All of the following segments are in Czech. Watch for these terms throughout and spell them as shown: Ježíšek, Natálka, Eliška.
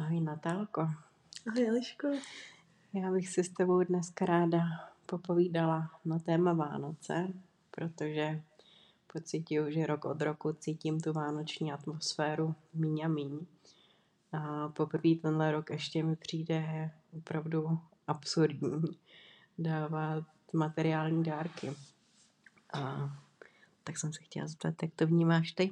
Ahoj Natálko. Ahoj Eliško. Já bych si s tebou dneska ráda popovídala na téma Vánoce, protože pocituju, že rok od roku cítím tu vánoční atmosféru míň a míň. A poprvé tenhle rok ještě mi přijde opravdu absurdní dávat materiální dárky. A tak jsem se chtěla zeptat, jak to vnímáš ty?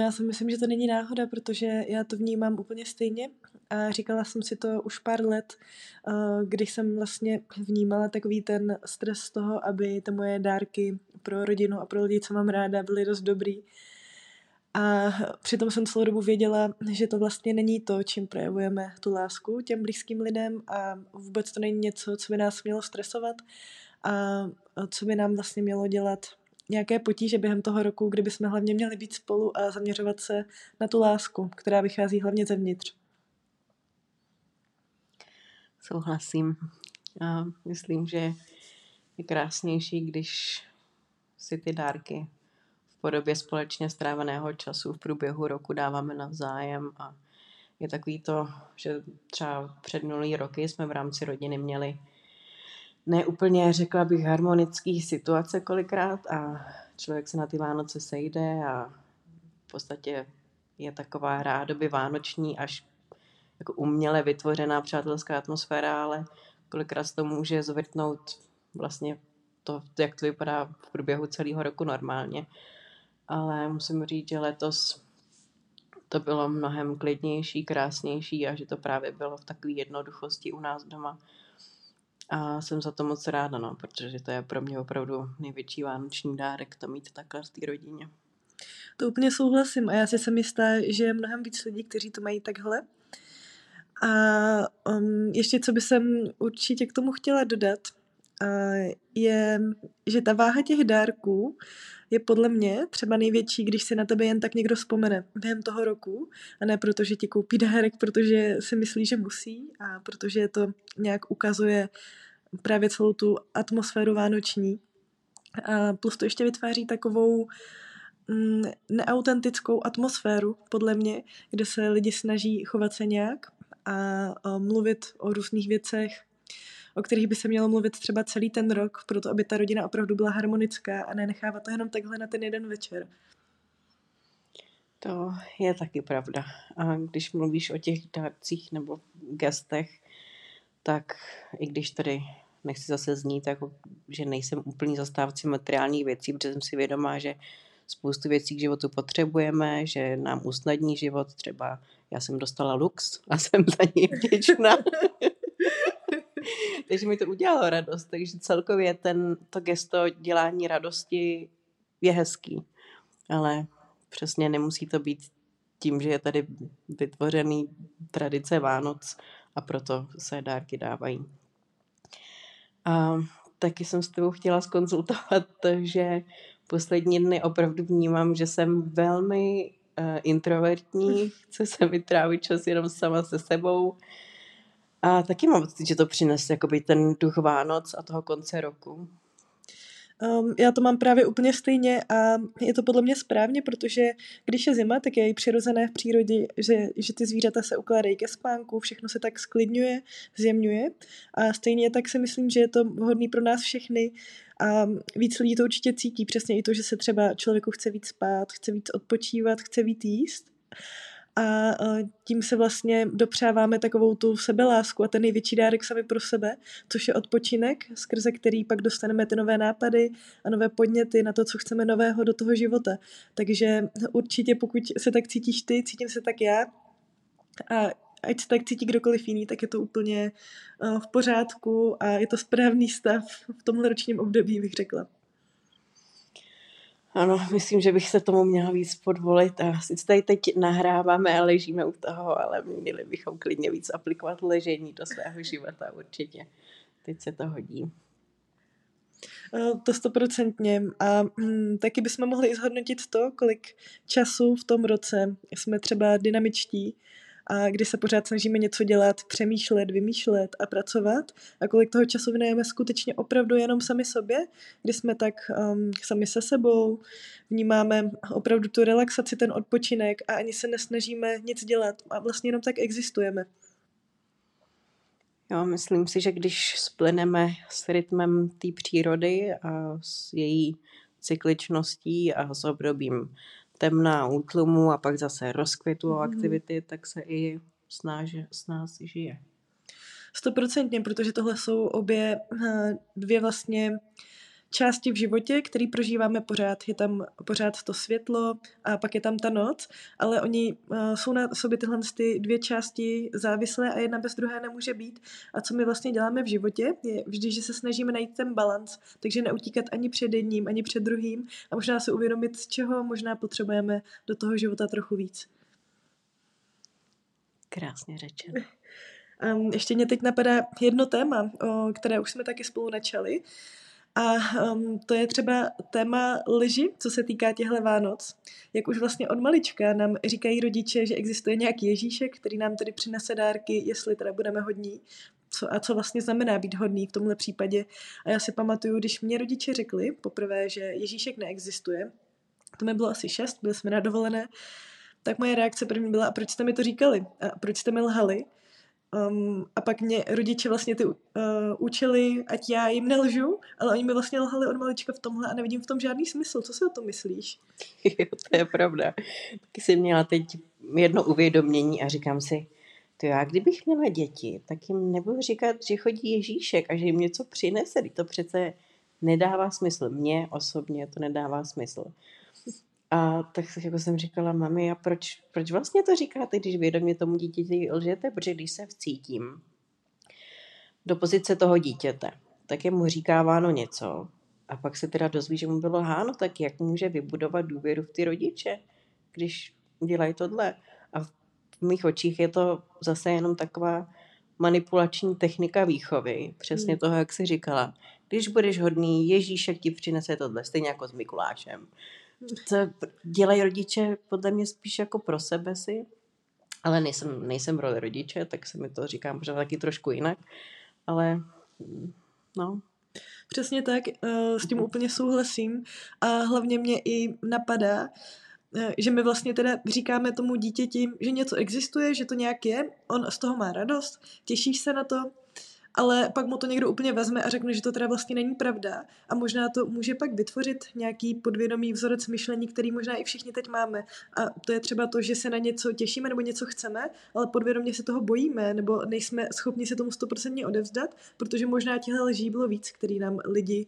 Já si myslím, že to není náhoda, protože já to vnímám úplně stejně a říkala jsem si to už pár let, když jsem vlastně vnímala takový ten stres toho, aby ty moje dárky pro rodinu a pro lidi, co mám ráda, byly dost dobrý. A přitom jsem celou dobu věděla, že to vlastně není to, čím projevujeme tu lásku těm blízkým lidem a vůbec to není něco, co by nás mělo stresovat a co by nám vlastně mělo dělat nějaké potíže během toho roku, kdy bychom hlavně měli být spolu a zaměřovat se na tu lásku, která vychází hlavně zevnitř. Souhlasím. A myslím, že je krásnější, když si ty dárky v podobě společně stráveného času v průběhu roku dáváme navzájem. A je takový to, že třeba před minulý roky jsme v rámci rodiny měli neúplně, řekla bych, harmonický situace kolikrát a člověk se na ty Vánoce sejde a v podstatě je taková rádoby vánoční, až jako uměle vytvořená přátelská atmosféra, ale kolikrát to může zvrtnout vlastně to, jak to vypadá v průběhu celého roku normálně. Ale musím říct, že letos to bylo mnohem klidnější, krásnější a že to právě bylo v takové jednoduchosti u nás doma. A jsem za to moc ráda, protože to je pro mě opravdu největší vánoční dárek, to mít takhle v té rodině. To úplně souhlasím a já si jsem jistá, že je mnohem víc lidí, kteří to mají takhle. A ještě, co by jsem určitě k tomu chtěla dodat, je, že ta váha těch dárků je podle mě třeba největší, když si na tebe jen tak někdo vzpomene během toho roku a ne proto, že ti koupí dárek, protože si myslí, že musí a protože to nějak ukazuje právě celou tu atmosféru vánoční. A plus to ještě vytváří takovou neautentickou atmosféru, podle mě, kde se lidi snaží chovat se nějak a mluvit o různých věcech, o kterých by se mělo mluvit třeba celý ten rok, proto aby ta rodina opravdu byla harmonická a nenechávat to jenom takhle na ten jeden večer. To je taky pravda. A když mluvíš o těch dárcích nebo gestech, tak i když tady nechci zase znít, jako, že nejsem úplný zastávce materiálních věcí, protože jsem si vědomá, že spoustu věcí k životu potřebujeme, že nám usnadní život. Třeba já jsem dostala lux a jsem za ní vděčná. Takže mi to udělalo radost, takže celkově to gesto dělání radosti je hezký, ale přesně nemusí to být tím, že je tady vytvořený tradice Vánoc a proto se dárky dávají. A taky jsem s tebou chtěla zkonzultovat, že poslední dny opravdu vnímám, že jsem velmi introvertní, chce se mi trávit čas jenom sama se sebou. A taky mám pocit, že to přinese jakoby ten duch Vánoc a toho konce roku. Já to mám právě úplně stejně a je to podle mě správně, protože když je zima, tak je i přirozené v přírodě, že ty zvířata se ukládají ke spánku, všechno se tak sklidňuje, zjemňuje a stejně tak si myslím, že je to vhodný pro nás všechny a víc lidí to určitě cítí, přesně i to, že se třeba člověku chce víc spát, chce víc odpočívat, chce víc jíst. A tím se vlastně dopřáváme takovou tu sebelásku a ten největší dárek sami pro sebe, což je odpočinek, skrze který pak dostaneme ty nové nápady a nové podněty na to, co chceme nového do toho života. Takže určitě pokud se tak cítíš ty, cítím se tak já a ať se tak cítí kdokoliv jiný, tak je to úplně v pořádku a je to správný stav v tomhle ročním období, bych řekla. Ano, myslím, že bych se tomu měla víc podvolit a sice tady teď nahráváme a ležíme u toho, ale měli bychom klidně víc aplikovat ležení do svého života určitě. Teď se to hodí. To 100%. A taky bychom mohli i zhodnotit to, kolik času v tom roce jsme třeba dynamičtí a kdy se pořád snažíme něco dělat, přemýšlet, vymýšlet a pracovat a kolik toho času věnujeme skutečně opravdu jenom sami sobě, kdy jsme tak sami se sebou, vnímáme opravdu tu relaxaci, ten odpočinek a ani se nesnažíme nic dělat a vlastně jenom tak existujeme. Jo, myslím si, že když splyneme s rytmem té přírody a s její cykličností a s obdobím temna, útlumu a pak zase rozkvětu a aktivity, tak se i s nás žije. 100%, protože tohle jsou obě dvě vlastně části v životě, který prožíváme pořád. Je tam pořád to světlo a pak je tam ta noc, ale oni jsou na sobě tyhle ty dvě části závislé a jedna bez druhé nemůže být. A co my vlastně děláme v životě, je vždy, že se snažíme najít ten balanc, takže neutíkat ani před jedním, ani před druhým a možná se uvědomit, z čeho možná potřebujeme do toho života trochu víc. Krásně řečeno. Ještě mě teď napadá jedno téma, které už jsme taky spolu načali. A to je třeba téma lži, co se týká těchto Vánoc. Jak už vlastně od malička nám říkají rodiče, že existuje nějaký Ježíšek, který nám tedy přinese dárky, jestli teda budeme hodní. Co vlastně znamená být hodný v tomhle případě. A já si pamatuju, když mě rodiče řekli poprvé, že Ježíšek neexistuje, to mi bylo asi 6, byli jsme na dovolené, tak moje reakce první byla, a proč jste mi to říkali? A proč jste mi lhali? A pak mě rodiče vlastně učili, ať já jim nelžu, ale oni mi vlastně lhali od malička v tomhle a nevidím v tom žádný smysl. Co si o tom myslíš? Jo, to je pravda. Taky jsem měla teď jedno uvědomění a říkám si, to já kdybych měla děti, tak jim nebudu říkat, že chodí Ježíšek a že jim něco přinese. To přece nedává smysl. Mně osobně to nedává smysl. A tak jako jsem říkala, mami, a proč vlastně to říkáte, když vědomě tomu dítěti lžete? Protože když se vcítím do pozice toho dítěte, tak je mu říkáváno něco a pak se teda dozví, že mu bylo háno, tak jak může vybudovat důvěru v ty rodiče, když dělají tohle? A v mých očích je to zase jenom taková manipulační technika výchovy, přesně toho, jak jsi říkala. Když budeš hodný, Ježíšek ti přinese tohle, stejně jako s Mikulášem. To dělají rodiče podle mě spíš jako pro sebe si, ale nejsem role rodiče, tak se mi to říkám možná taky trošku jinak, ale no. Přesně tak, s tím úplně souhlasím a hlavně mě i napadá, že my vlastně teda říkáme tomu dítěti, že něco existuje, že to nějak je, on z toho má radost, těší se na to, ale pak mu to někdo úplně vezme a řekne, že to teda vlastně není pravda a možná to může pak vytvořit nějaký podvědomý vzorec myšlení, který možná i všichni teď máme a to je třeba to, že se na něco těšíme nebo něco chceme, ale podvědomě se toho bojíme nebo nejsme schopni se tomu 100% odevzdat, protože možná těhle lží bylo víc, který nám lidi,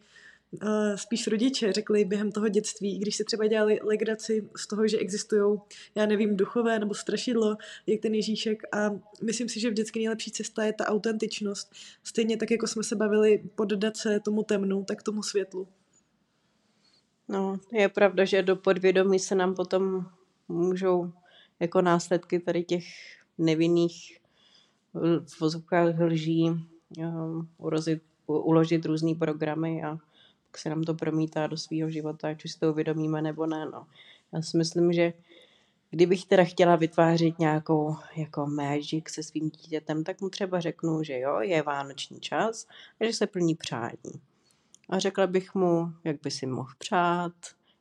spíš rodiče řekli během toho dětství, když se třeba dělali legraci z toho, že existují, já nevím, duchové nebo strašidlo, jak ten Ježíšek a myslím si, že vždycky nejlepší cesta je ta autentičnost. Stejně tak, jako jsme se bavili poddat se tomu temnu, tak tomu světlu. No, je pravda, že do podvědomí se nám potom můžou jako následky tady těch nevinných vozovkách lží uložit různý programy a tak se nám to promítá do svého života, ať už si to uvědomíme nebo ne. No. Já si myslím, že kdybych teda chtěla vytvářet nějakou jako magic se svým dítětem, tak mu třeba řeknu, že jo, je vánoční čas a že se plní přání. A řekla bych mu, jak by si mohl přát,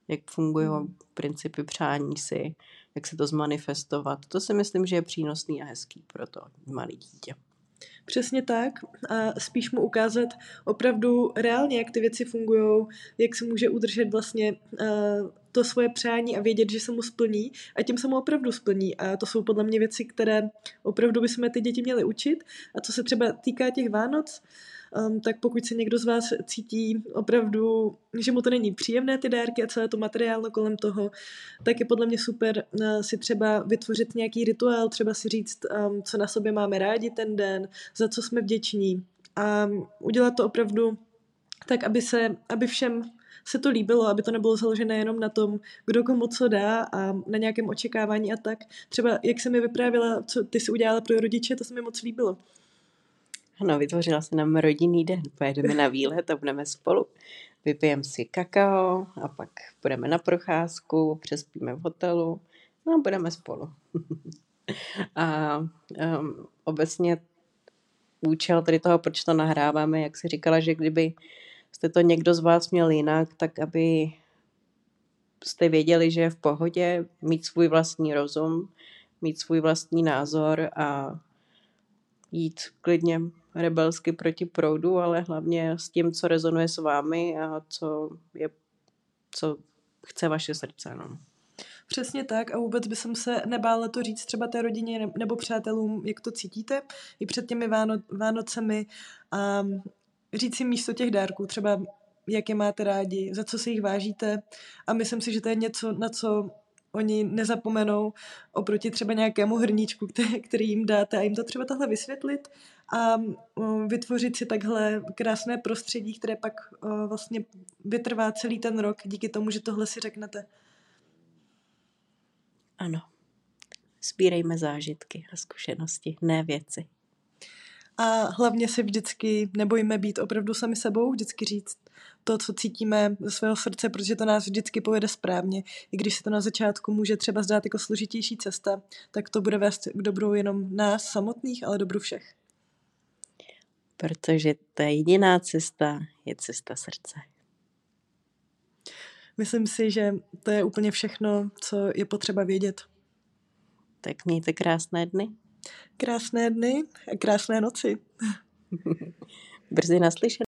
jak fungují principy přání si, jak se to zmanifestovat. To si myslím, že je přínosný a hezký pro to malé dítě. Přesně tak a spíš mu ukázat opravdu reálně, jak ty věci fungujou, jak se může udržet vlastně to svoje přání a vědět, že se mu splní a tím se mu opravdu splní a to jsou podle mě věci, které opravdu bychom ty děti měli učit a co se třeba týká těch Vánoc, tak pokud se někdo z vás cítí opravdu, že mu to není příjemné ty dárky a celé to materiálno kolem toho, tak je podle mě super si třeba vytvořit nějaký rituál, třeba si říct, co na sobě máme rádi ten den, za co jsme vděční a udělat to opravdu tak, aby všem se to líbilo, aby to nebylo založené jenom na tom, kdo komu co dá a na nějakém očekávání a tak. Třeba jak se mi vyprávěla, co ty si udělala pro rodiče, to se mi moc líbilo. Ano, vytvořila se nám rodinný den, pojedeme na výlet a budeme spolu. Vypijeme si kakao a pak půjdeme na procházku, přespíme v hotelu, no a budeme spolu. A obecně účel tady toho, proč to nahráváme, jak jsi říkala, že kdyby jste to někdo z vás měl jinak, tak aby jste věděli, že je v pohodě mít svůj vlastní rozum, mít svůj vlastní názor a jít klidně rebelsky proti proudu, ale hlavně s tím, co rezonuje s vámi a co chce vaše srdce. No. Přesně tak a vůbec by jsem se nebála to říct třeba té rodině nebo přátelům, jak to cítíte, i před těmi Vánocemi a říct si místo těch dárků, třeba jak je máte rádi, za co si jich vážíte a myslím si, že to je něco, na co oni nezapomenou oproti třeba nějakému hrníčku, který jim dáte a jim to třeba takhle vysvětlit a vytvořit si takhle krásné prostředí, které pak vlastně vytrvá celý ten rok díky tomu, že tohle si řeknete. Ano. Sbírejme zážitky a zkušenosti, ne věci. A hlavně se vždycky nebojíme být opravdu sami sebou, vždycky říct to, co cítíme ze svého srdce, protože to nás vždycky povede správně. I když se to na začátku může třeba zdát jako složitější cesta, tak to bude vést k dobru jenom nás samotných, ale dobru všech. Protože ta jediná cesta je cesta srdce. Myslím si, že to je úplně všechno, co je potřeba vědět. Tak mějte krásné dny. Krásné dny a krásné noci. Brzy naslyšenou.